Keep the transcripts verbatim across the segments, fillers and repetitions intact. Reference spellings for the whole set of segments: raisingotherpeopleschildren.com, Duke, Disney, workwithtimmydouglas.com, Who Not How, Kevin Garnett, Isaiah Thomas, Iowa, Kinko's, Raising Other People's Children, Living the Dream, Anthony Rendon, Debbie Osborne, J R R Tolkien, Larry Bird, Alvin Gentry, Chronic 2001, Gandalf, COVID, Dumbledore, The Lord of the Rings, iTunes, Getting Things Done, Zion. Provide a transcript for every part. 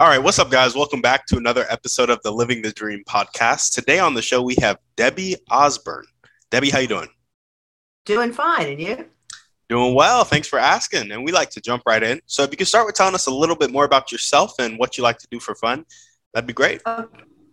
All right, what's up, guys? Welcome back to another episode of the Living the Dream podcast. Today on the show, we have Debbie Osborne. Debbie, how you doing? Doing fine, and you? Doing well. Thanks for asking. And we like to jump right in. So if you could start with telling us a little bit more about yourself and what you like to do for fun, that'd be great.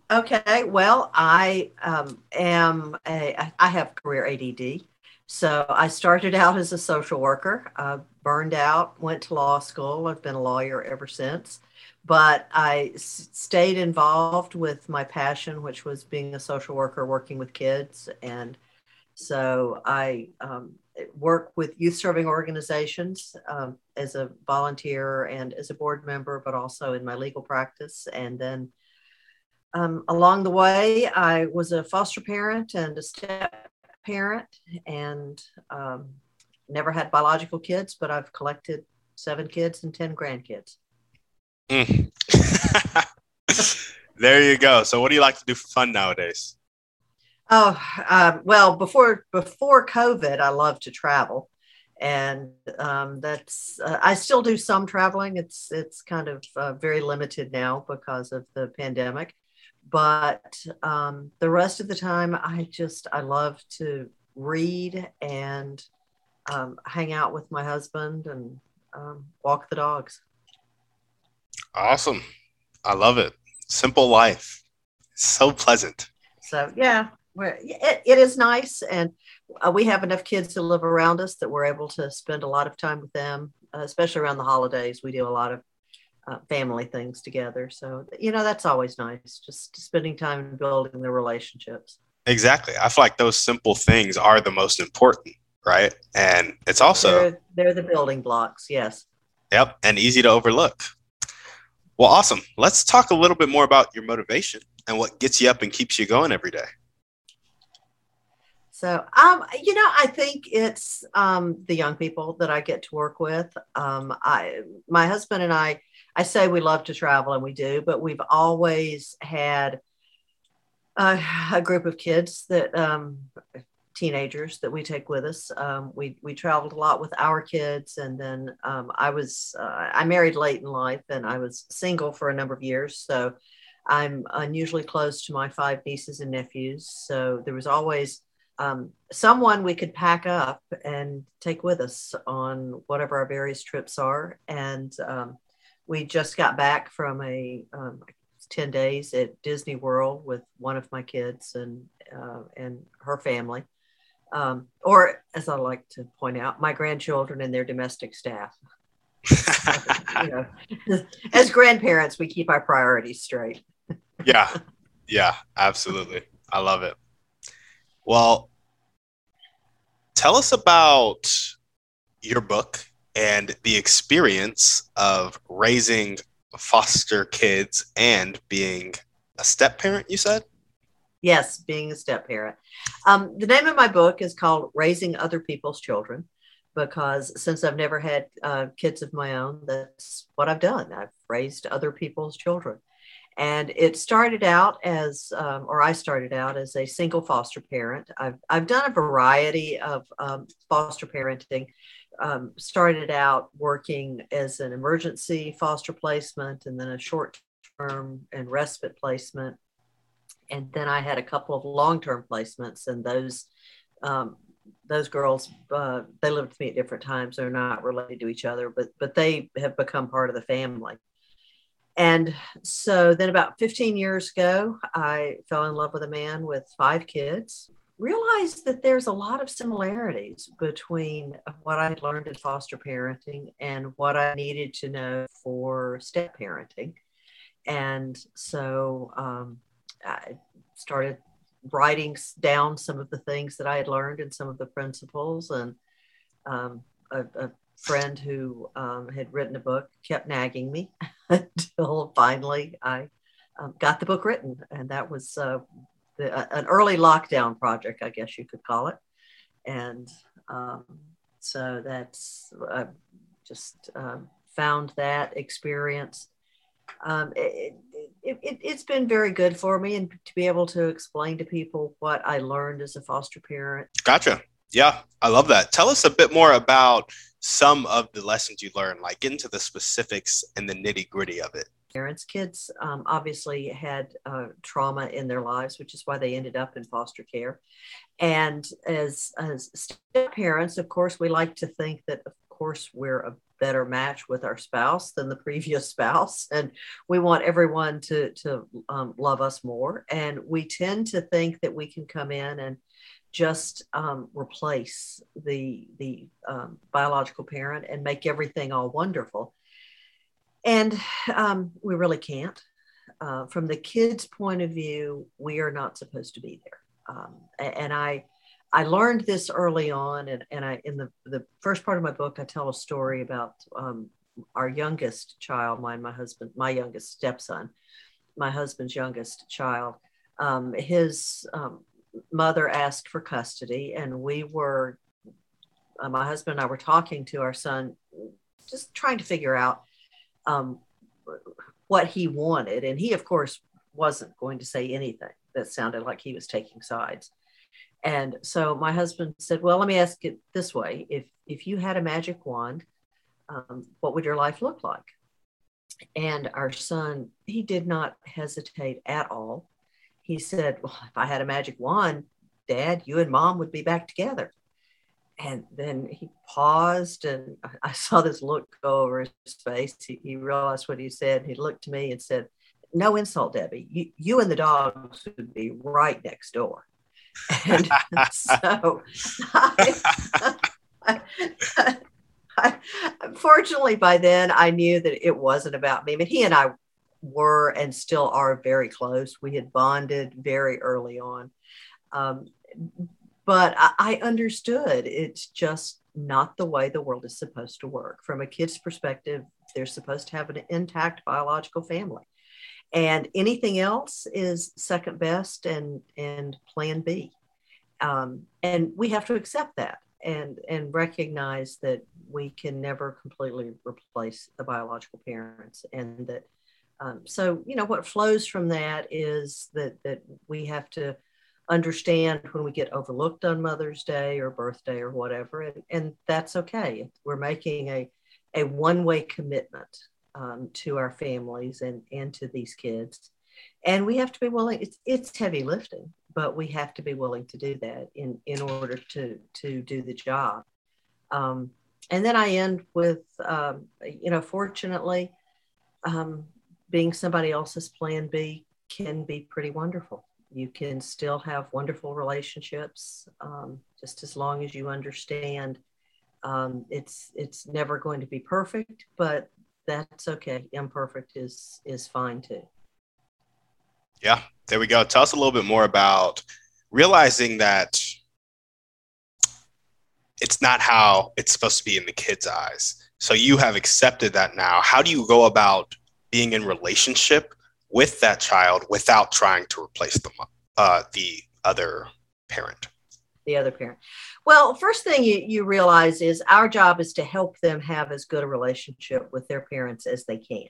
Okay. Well, I um, am. A, I have career A D D. So I started out as a social worker. I burned out, went to law school. I've been a lawyer ever since. But I s- stayed involved with my passion, which was being a social worker, working with kids. And so I um, work with youth serving organizations um, as a volunteer and as a board member, but also in my legal practice. And then um, along the way, I was a foster parent and a step parent and um, never had biological kids, but I've collected seven kids and ten grandkids. Mm. There you go. So what do you like to do for fun nowadays? Oh, uh, well, before before COVID, I loved to travel. And um, that's uh, I still do some traveling. It's it's kind of uh, very limited now because of the pandemic. But um, the rest of the time, I just I love to read and um, hang out with my husband and um, walk the dogs. Awesome. I love it. Simple life. So pleasant. So, yeah, we're, it, it is nice. And uh, we have enough kids who live around us that we're able to spend a lot of time with them, uh, especially around the holidays. We do a lot of uh, family things together. So, you know, that's always nice, just spending time and building the relationships. Exactly. I feel like those simple things are the most important, right? And it's also... They're, they're the building blocks, yes. Yep, and easy to overlook. Well, awesome. Let's talk a little bit more about your motivation and what gets you up and keeps you going every day. So, um, you know, I think it's um, the young people that I get to work with. Um, I, my husband and I, I say we love to travel and we do, but we've always had a, a group of kids that um, teenagers that we take with us. Um, we, we traveled a lot with our kids. And then um, I was, uh, I married late in life and I was single for a number of years. So I'm unusually close to my five nieces and nephews. So there was always um, someone we could pack up and take with us on whatever our various trips are. And um, we just got back from a um, ten days at Disney World with one of my kids and, uh, and her family. Um, or, as I like to point out, my grandchildren and their domestic staff. You know, as grandparents, we keep our priorities straight. Yeah, yeah, absolutely. I love it. Well, tell us about your book and the experience of raising foster kids and being a step parent, you said? Yes, being a step parent. Um, the name of my book is called Raising Other People's Children, because since I've never had uh, kids of my own, that's what I've done. I've raised other people's children. And it started out as, um, or I started out as a single foster parent. I've, I've done a variety of um, foster parenting. Um, started out working as an emergency foster placement and then a short-term and respite placement. And then I had a couple of long-term placements, and those um, those girls, uh, they lived with me at different times. They're not related to each other, but but they have become part of the family. And so then about fifteen years ago, I fell in love with a man with five kids, realized that there's a lot of similarities between what I learned in foster parenting and what I needed to know for step parenting. And so... Um, I started writing down some of the things that I had learned and some of the principles, and um, a, a friend who um, had written a book kept nagging me until finally I um, got the book written. And that was uh, the, uh, an early lockdown project, I guess you could call it. And um, so that's uh, just um, found that experience. Um, it, it, it, it's been very good for me, and to be able to explain to people what I learned as a foster parent. Gotcha. Yeah, I love that. Tell us a bit more about some of the lessons you learned, like into the specifics and the nitty gritty of it. Parents' kids um, obviously had uh, trauma in their lives, which is why they ended up in foster care. And as, as step parents, of course, we like to think that, of course, we're a better match with our spouse than the previous spouse. And we want everyone to, to um, love us more. And we tend to think that we can come in and just um, replace the, the um, biological parent and make everything all wonderful. And um, we really can't. Uh, from the kid's point of view, we are not supposed to be there. Um, and I I learned this early on, and, and I in the, the first part of my book, I tell a story about um, our youngest child, mine, my husband, my youngest stepson, my husband's youngest child. Um, his um, mother asked for custody, and we were, uh, my husband and I were talking to our son, just trying to figure out um, what he wanted. And he, of course, wasn't going to say anything that sounded like he was taking sides. And so my husband said, well, let me ask it this way. If if you had a magic wand, um, what would your life look like? And our son, he did not hesitate at all. He said, well, if I had a magic wand, Dad, you and Mom would be back together. And then he paused, and I saw this look go over his face. He, he realized what he said. He looked to me and said, no insult, Debbie. You, you and the dogs would be right next door. And so I, I, I, I, fortunately by then I knew that it wasn't about me, but he and I were and still are very close. We had bonded very early on. Um, but I, I understood it's just not the way the world is supposed to work. From a kid's perspective, they're supposed to have an intact biological family. And anything else is second best and, and plan B. Um, and we have to accept that and, and recognize that we can never completely replace the biological parents. And that, um, so, you know, what flows from that is that, that we have to understand when we get overlooked on Mother's Day or birthday or whatever, and, and that's okay. We're making a, a one-way commitment Um, to our families and, and to these kids. And we have to be willing, it's, it's heavy lifting, but we have to be willing to do that in, in order to, to do the job. Um, and then I end with, um, you know, fortunately, um, being somebody else's plan B can be pretty wonderful. You can still have wonderful relationships, um, just as long as you understand um, it's, it's never going to be perfect, but that's okay. Imperfect is is fine too. Yeah, there we go. Tell us a little bit more about realizing that it's not how it's supposed to be in the kids' eyes. So you have accepted that now. How do you go about being in relationship with that child without trying to replace the uh, the other parent? The other parent. Well, first thing you, you realize is our job is to help them have as good a relationship with their parents as they can.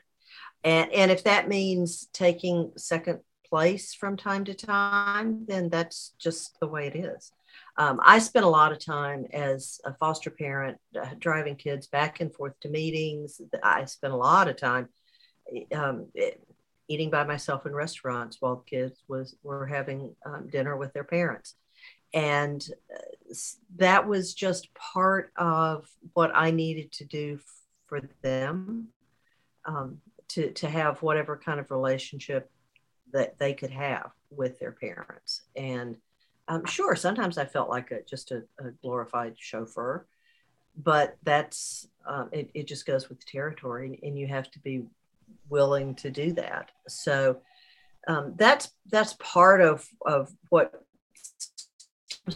And, and if that means taking second place from time to time, then that's just the way it is. Um, I spent a lot of time as a foster parent uh, driving kids back and forth to meetings. I spent a lot of time um, eating by myself in restaurants while the kids was, were having um, dinner with their parents. And that was just part of what I needed to do for them um, to, to have whatever kind of relationship that they could have with their parents. And um, sure, sometimes I felt like a, just a, a glorified chauffeur, but that's, um, it, it just goes with the territory, and you have to be willing to do that. So um, that's, that's part of, of what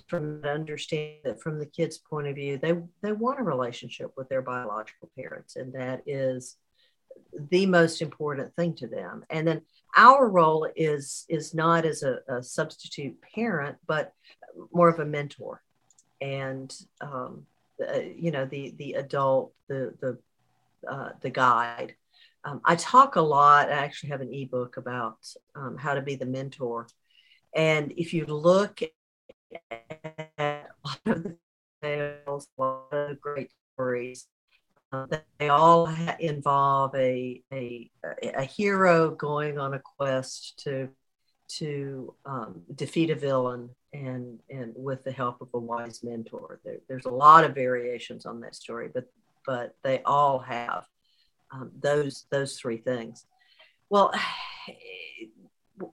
from that understanding that from the kid's point of view, they, they want a relationship with their biological parents, and that is the most important thing to them. And then our role is is not as a, a substitute parent, but more of a mentor, and um, uh, you know, the the adult, the the uh, the guide. Um, I talk a lot. I actually have an ebook about um, how to be the mentor, and if you look at a lot of the tales, a lot of great stories, Uh, they all ha- involve a, a a hero going on a quest to to um, defeat a villain, and and with the help of a wise mentor. There, there's a lot of variations on that story, but but they all have um, those those three things. Well,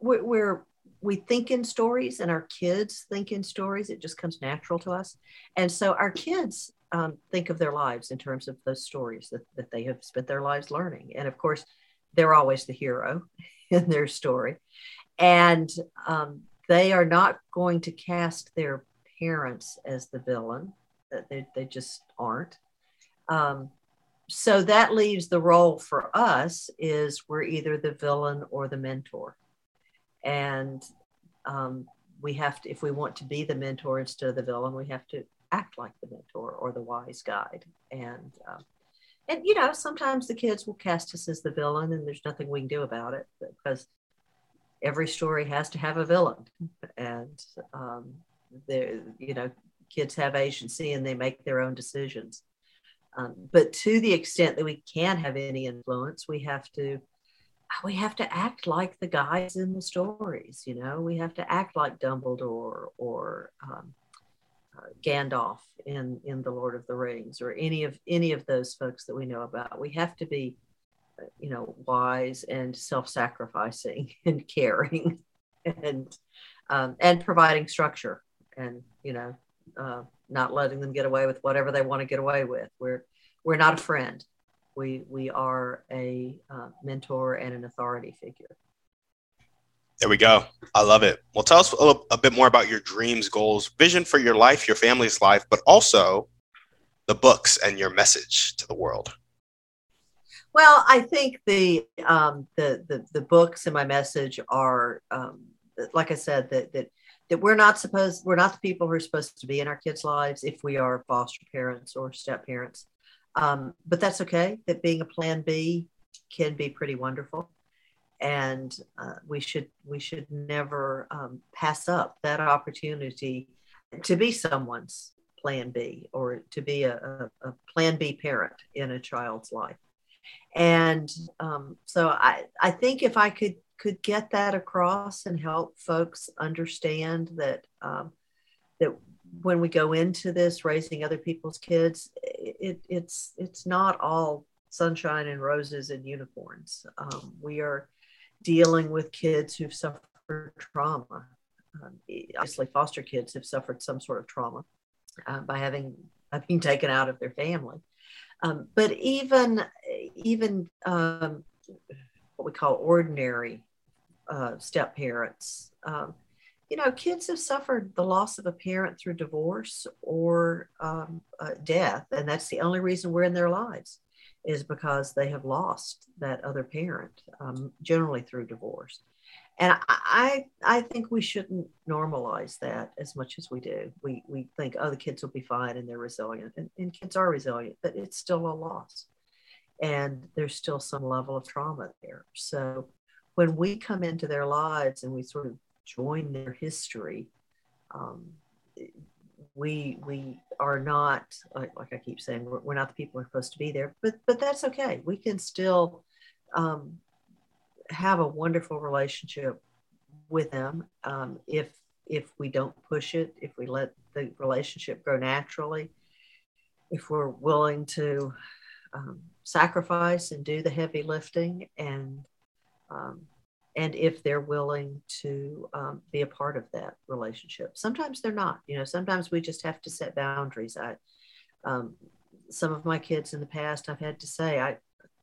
we're we think in stories, and our kids think in stories. It just comes natural to us, and so our kids Um, think of their lives in terms of those stories that, that they have spent their lives learning. And of course, they're always the hero in their story. And um, they are not going to cast their parents as the villain. They, they just aren't. Um, so that leaves the role for us is we're either the villain or the mentor. And um, we have to, if we want to be the mentor instead of the villain, we have to act like the mentor or the wise guide. And, um, and you know, sometimes the kids will cast us as the villain, and there's nothing we can do about it, because every story has to have a villain. And, um, you know, kids have agency and they make their own decisions. Um, but to the extent that we can have any influence, we have to we have to act like the guys in the stories. You know, we have to act like Dumbledore or, um, Uh, Gandalf in, in The Lord of the Rings, or any of any of those folks that we know about. We have to be, uh, you know, wise and self-sacrificing and caring, and um, and providing structure, and you know, uh, not letting them get away with whatever they want to get away with. We're we're not a friend. We we are a uh, mentor and an authority figure. There we go. I love it. Well, tell us a, little, a bit more about your dreams, goals, vision for your life, your family's life, but also the books and your message to the world. Well, I think the um, the, the the books and my message are, um, like I said, that that that we're not supposed we're not the people who are supposed to be in our kids' lives if we are foster parents or step parents, um, but that's okay. That being a plan B can be pretty wonderful. And uh, we should we should never um, pass up that opportunity to be someone's plan B, or to be a, a, a plan B parent in a child's life. And um, so I, I think if I could could get that across and help folks understand that um, that when we go into this raising other people's kids, it, it's it's not all sunshine and roses and unicorns. Um, we are dealing with kids who've suffered trauma. Um, obviously, foster kids have suffered some sort of trauma uh, by having being taken out of their family. Um, but even even um, what we call ordinary uh, step parents, um, you know, kids have suffered the loss of a parent through divorce or um, uh, death, and that's the only reason we're in their lives, is because they have lost that other parent, um, generally through divorce. And I I think we shouldn't normalize that as much as we do. We we think, oh, the kids will be fine and they're resilient. And, and kids are resilient, but it's still a loss. And there's still some level of trauma there. So when we come into their lives and we sort of join their history, um, we we are not, like, like I keep saying, we're, we're not the people who are supposed to be there, but but that's okay. We can still um, have a wonderful relationship with them um, if if we don't push it, if we let the relationship grow naturally, if we're willing to um, sacrifice and do the heavy lifting, and um, and if they're willing to um, be a part of that relationship. Sometimes they're not, you know, sometimes we just have to set boundaries. I, um, some of my kids in the past, I've had to say, I,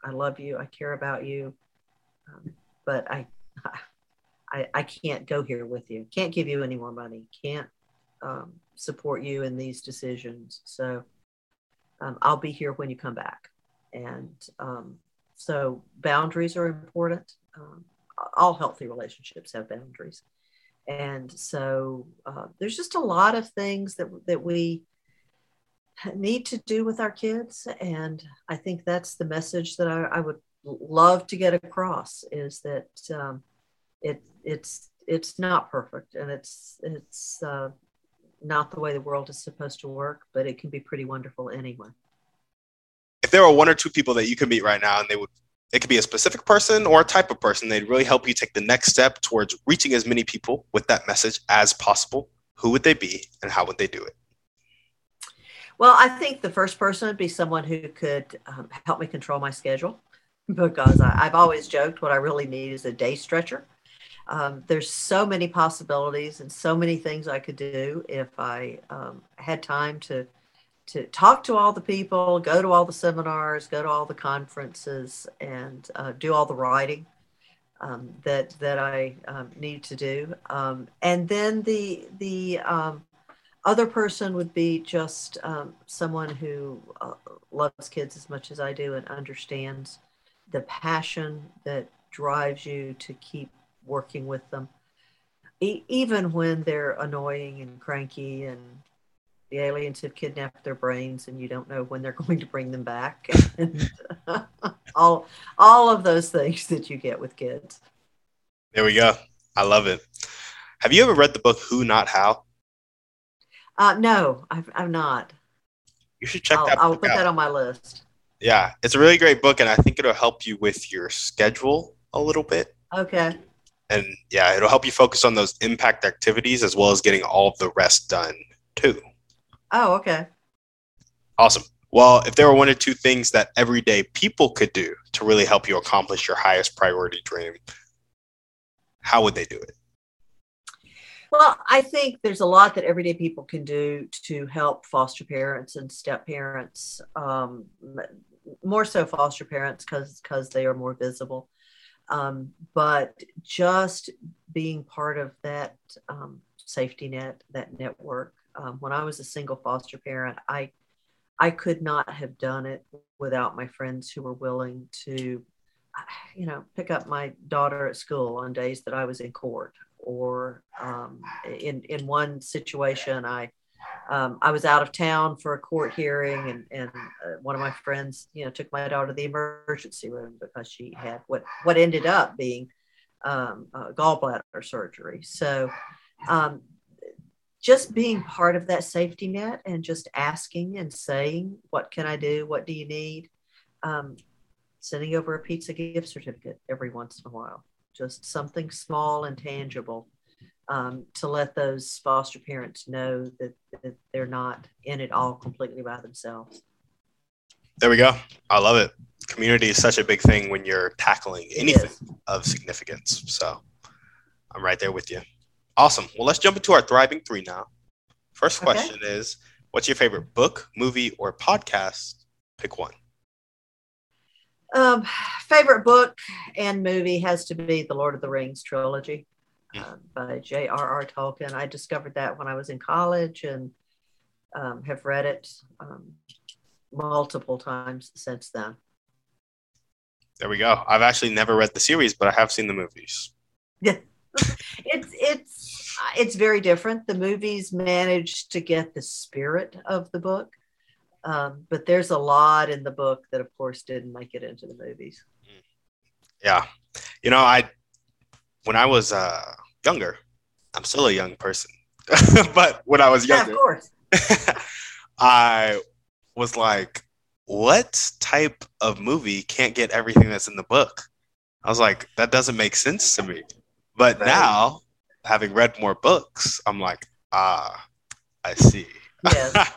I love you. I care about you. Um, but I, I, I can't go here with you. Can't give you any more money. Can't um, support you in these decisions. So um, I'll be here when you come back. And um, so boundaries are important. Um, all healthy relationships have boundaries. And so uh, there's just a lot of things that that we need to do with our kids. And I think that's the message that I, I would love to get across, is that um, it it's it's not perfect, and it's it's uh, not the way the world is supposed to work, but it can be pretty wonderful anyway. If there were one or two people that you could meet right now, and they would, it could be a specific person or a type of person, they'd really help you take the next step towards reaching as many people with that message as possible, who would they be and how would they do it? Well, I think the first person would be someone who could um, help me control my schedule, because I, I've always joked what I really need is a day stretcher. Um, there's so many possibilities and so many things I could do if I um, had time to to talk to all the people, go to all the seminars, go to all the conferences, and uh, do all the writing um, that that I um, need to do. Um, and then the the um, other person would be just um, someone who uh, loves kids as much as I do and understands the passion that drives you to keep working with them, e- even when they're annoying and cranky and the aliens have kidnapped their brains and you don't know when they're going to bring them back. And all, all of those things that you get with kids. There we go. I love it. Have you ever read the book, Who Not How? Uh, no, I've, I've not. You should check I'll, that I'll book put out. that on my list. Yeah, it's a really great book, and I think it'll help you with your schedule a little bit. Okay. And yeah, it'll help you focus on those impact activities as well as getting all of the rest done too. Oh, okay. Awesome. Well, if there were one or two things that everyday people could do to really help you accomplish your highest priority dream, how would they do it? Well, I think there's a lot that everyday people can do to help foster parents and step parents, um, more so foster parents because because they are more visible. Um, but just being part of that um, safety net, that network. Um, when I was a single foster parent, I I could not have done it without my friends who were willing to, you know, pick up my daughter at school on days that I was in court. Or um, in in one situation, I um, I was out of town for a court hearing, and and uh, one of my friends, you know, took my daughter to the emergency room because she had what what ended up being um, uh, gallbladder surgery. So, um, just being part of that safety net and just asking and saying, "What can I do? What do you need?" Um, sending over a pizza gift certificate every once in a while. Just something small and tangible um, to let those foster parents know that, that they're not in it all completely by themselves. There we go. I love it. Community is such a big thing when you're tackling anything of significance. So I'm right there with you. Awesome. Well, let's jump into our Thriving Three now. First question okay. is, what's your favorite book, movie, or podcast? Pick one. Um, favorite book and movie has to be The Lord of the Rings trilogy uh, by J R R Tolkien. I discovered that when I was in college and um, have read it um, multiple times since then. There we go. I've actually never read the series, but I have seen the movies. Yeah, it's it's it's very different. The movies managed to get the spirit of the book. Um, but there's a lot in the book that, of course, didn't make it into the movies. Yeah. You know, I when I was uh, younger, I'm still a young person. But when I was younger, yeah, of course. I was like, what type of movie can't get everything that's in the book? I was like, that doesn't make sense to me. But right. now, having read more books, I'm like, ah, I see. Yes.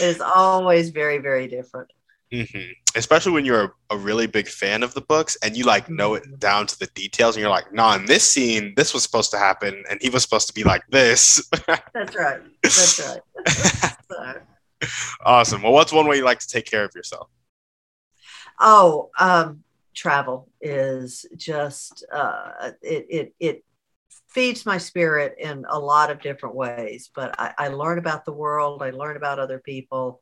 It's always very, very different. Mm-hmm. Especially when you're a, a really big fan of the books and you like know it down to the details and you're like, no, nah, in this scene, this was supposed to happen and he was supposed to be like this. That's right. That's right. That's awesome. Well, what's one way you like to take care of yourself? Oh, um, travel is just, uh, it, it, it feeds my spirit in a lot of different ways. But I, I learn about the world. I learn about other people.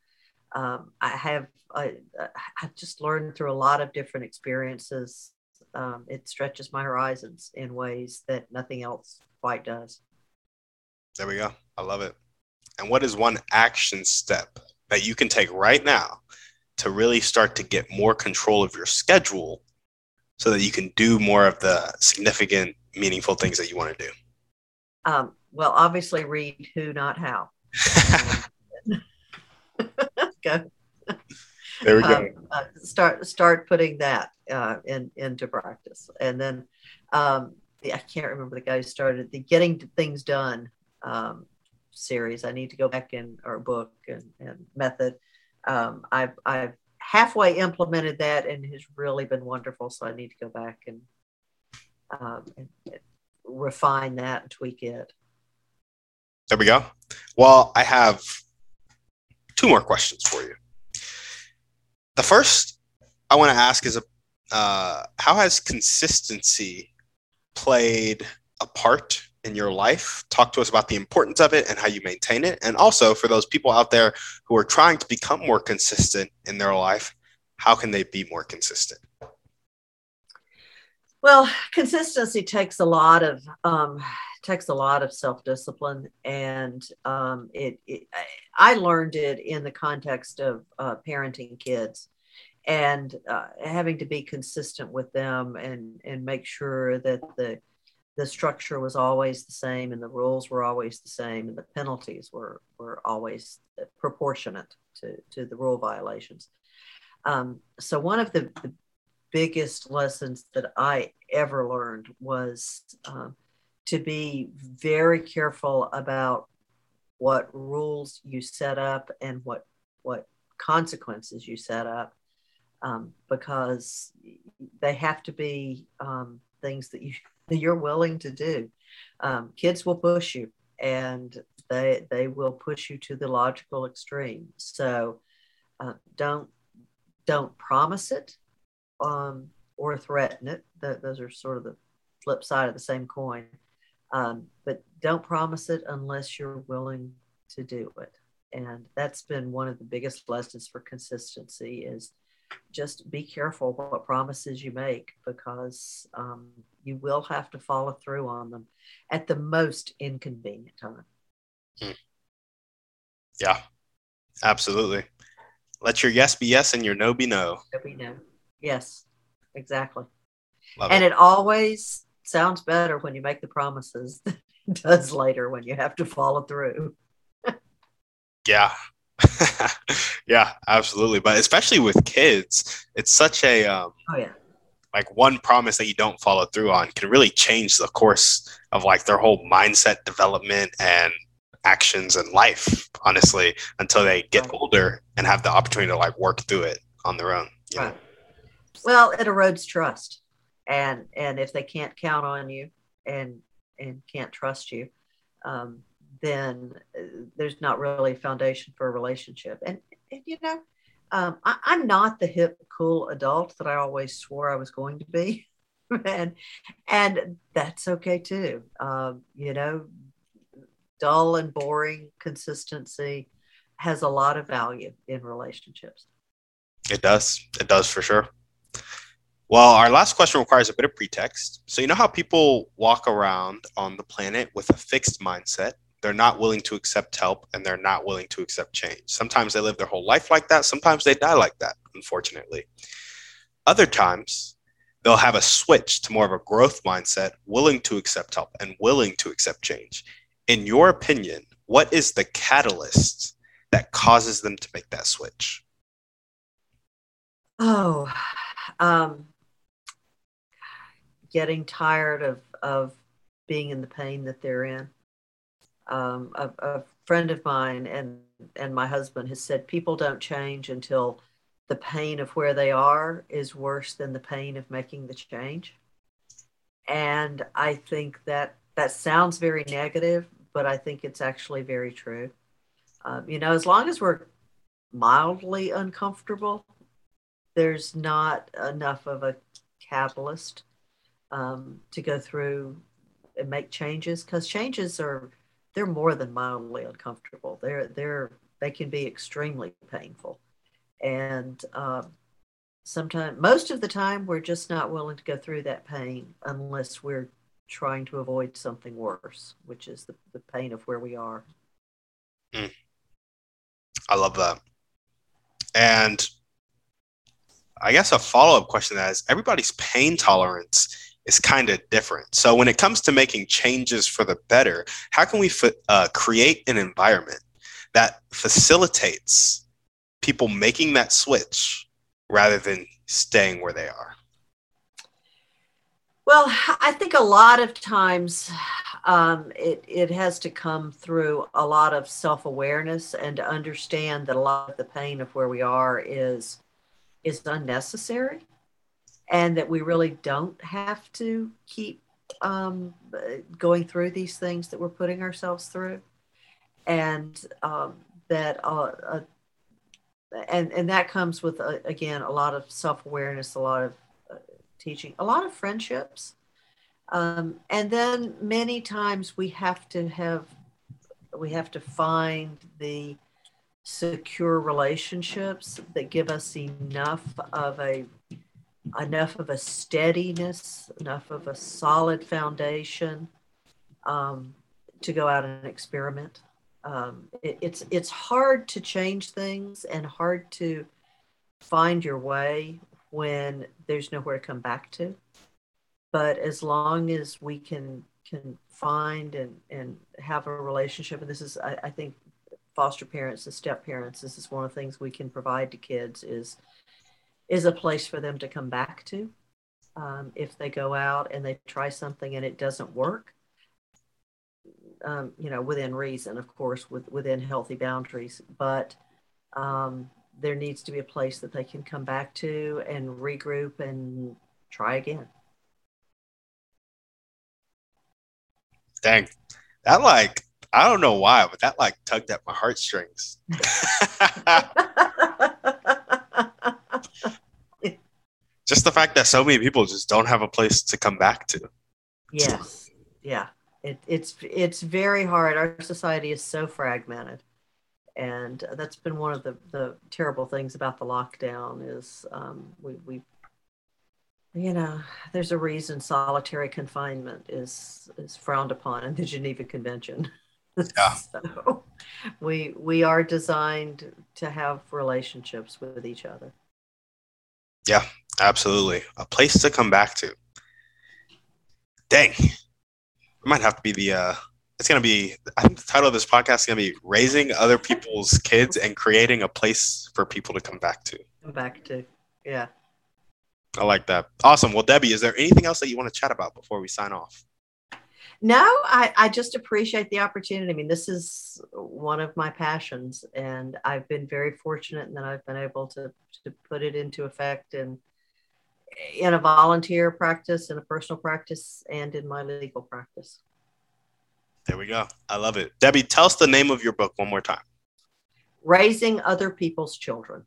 Um, I have I, I just learned through a lot of different experiences. Um, it stretches my horizons in ways that nothing else quite does. There we go. I love it. And what is one action step that you can take right now to really start to get more control of your schedule so that you can do more of the significant, meaningful things that you want to do? Um, well, obviously read Who Not How. Go. There we go. Um, uh, start start putting that uh, in into practice, and then um, the, I can't remember the guy who started the Getting Things Done um, series. I need to go back in our book and, and method. Um, I've I've halfway implemented that, and it has really been wonderful. So I need to go back and, um, and, and refine that and tweak it. There we go. Well, I have two more questions for you. The first I want to ask is, uh, how has consistency played a part in your life? Talk to us about the importance of it and how you maintain it. And also for those people out there who are trying to become more consistent in their life, how can they be more consistent? Well, consistency takes a lot of um, takes a lot of self-discipline, and um, it, it. I learned it in the context of uh, parenting kids, and uh, having to be consistent with them, and and make sure that the the structure was always the same, and the rules were always the same, and the penalties were were always proportionate to to the rule violations. Um, so one of the, the biggest lessons that I ever learned was um, to be very careful about what rules you set up and what what consequences you set up, um, because they have to be um, things that you that you're willing to do. Um, kids will push you, and they they will push you to the logical extreme. So uh, don't don't promise it. Um, or threaten it. Th- those are sort of the flip side of the same coin. Um, but don't promise it unless you're willing to do it. And that's been one of the biggest lessons for consistency, is just be careful what promises you make, because um, you will have to follow through on them at the most inconvenient time. Hmm. Yeah, absolutely. Let your yes be yes and your no be no. No be no. Yes, exactly. Love and it. It always sounds better when you make the promises than it does later when you have to follow through. Yeah. Yeah, absolutely. But especially with kids, it's such a, um, oh, yeah. like one promise that you don't follow through on can really change the course of like their whole mindset development and actions in life, honestly, until they get right. older and have the opportunity to like work through it on their own. You right. know? Well, it erodes trust, and and if they can't count on you and and can't trust you, um, then there's not really a foundation for a relationship. And, and you know, um, I, I'm not the hip, cool adult that I always swore I was going to be, and and that's okay too. Um, you know, dull and boring consistency has a lot of value in relationships. It does. It does for sure. Well, our last question requires a bit of pretext. So you know how people walk around on the planet with a fixed mindset? They're not willing to accept help, and they're not willing to accept change. Sometimes they live their whole life like that. Sometimes they die like that, unfortunately. Other times, they'll have a switch to more of a growth mindset, willing to accept help and willing to accept change. In your opinion, what is the catalyst that causes them to make that switch? Oh, um, getting tired of, of being in the pain that they're in. Um, a, a friend of mine and, and my husband has said, people don't change until the pain of where they are is worse than the pain of making the change. And I think that that sounds very negative, but I think it's actually very true. Um, you know, as long as we're mildly uncomfortable, there's not enough of a catalyst um, to go through and make changes, because changes are, they're more than mildly uncomfortable. They're, they're, they can be extremely painful. And um, sometimes, most of the time, we're just not willing to go through that pain unless we're trying to avoid something worse, which is the, the pain of where we are. Mm. I love that. And I guess a follow-up question to that is, everybody's pain tolerance is kind of different. So when it comes to making changes for the better, how can we f- uh, create an environment that facilitates people making that switch rather than staying where they are? Well, I think a lot of times um, it, it has to come through a lot of self-awareness and to understand that a lot of the pain of where we are is is unnecessary, and that we really don't have to keep um, going through these things that we're putting ourselves through. And um, that uh, uh, and and that comes with, uh, again, a lot of self-awareness, a lot of uh, teaching, a lot of friendships. Um, and then many times we have to have, we have to find the secure relationships that give us enough of a enough of a steadiness, enough of a solid foundation um, to go out and experiment. Um, it, it's it's hard to change things and hard to find your way when there's nowhere to come back to. But as long as we can can find and, and have a relationship, and this is, I, I think, foster parents and step parents, this is one of the things we can provide to kids is is a place for them to come back to. Um, if they go out and they try something and it doesn't work, um, you know, within reason, of course, with, within healthy boundaries, but um, there needs to be a place that they can come back to and regroup and try again. Dang, that like, I don't know why, but that like tugged at my heartstrings. Just the fact that so many people just don't have a place to come back to. Yes. Yeah. It, it's, it's very hard. Our society is so fragmented. And that's been one of the, the terrible things about the lockdown is um, we, we, you know, there's a reason solitary confinement is, is frowned upon in the Geneva Convention. Yeah. So we we are designed to have relationships with each other. Yeah, absolutely. A place to come back to. Dang. It might have to be the, uh, it's going to be, I think the title of this podcast is going to be Raising Other People's Kids and Creating a Place for People to Come Back to. Come back to, yeah. I like that. Awesome. Well, Debbie, is there anything else that you want to chat about before we sign off? No, I, I just appreciate the opportunity. I mean, this is one of my passions, and I've been very fortunate in that I've been able to, to put it into effect in, in a volunteer practice, in a personal practice, and in my legal practice. There we go. I love it. Debbie, tell us the name of your book one more time. Raising Other People's Children.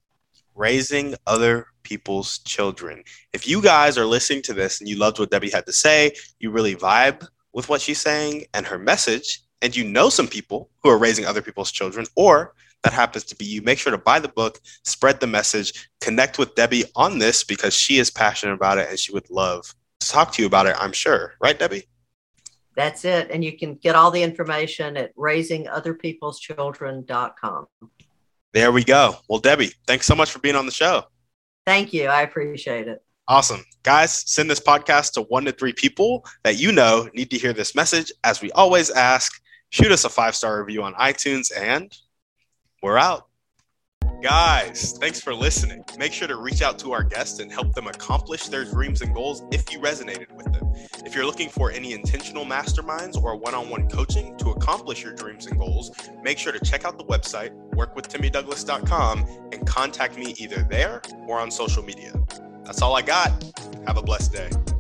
Raising Other People's Children. If you guys are listening to this and you loved what Debbie had to say, you really vibe with what she's saying and her message, and you know some people who are raising other people's children, or that happens to be you, make sure to buy the book, spread the message, connect with Debbie on this because she is passionate about it and she would love to talk to you about it, I'm sure. Right, Debbie? That's it. And you can get all the information at raising other people's children dot com. There we go. Well, Debbie, thanks so much for being on the show. Thank you. I appreciate it. Awesome. Guys, send this podcast to one to three people that you know need to hear this message. As we always ask, shoot us a five-star review on iTunes, and we're out. Guys, thanks for listening. Make sure to reach out to our guests and help them accomplish their dreams and goals if you resonated with them. If you're looking for any intentional masterminds or one-on-one coaching to accomplish your dreams and goals, make sure to check out the website, work with timmy douglas dot com, and contact me either there or on social media. That's all I got. Have a blessed day.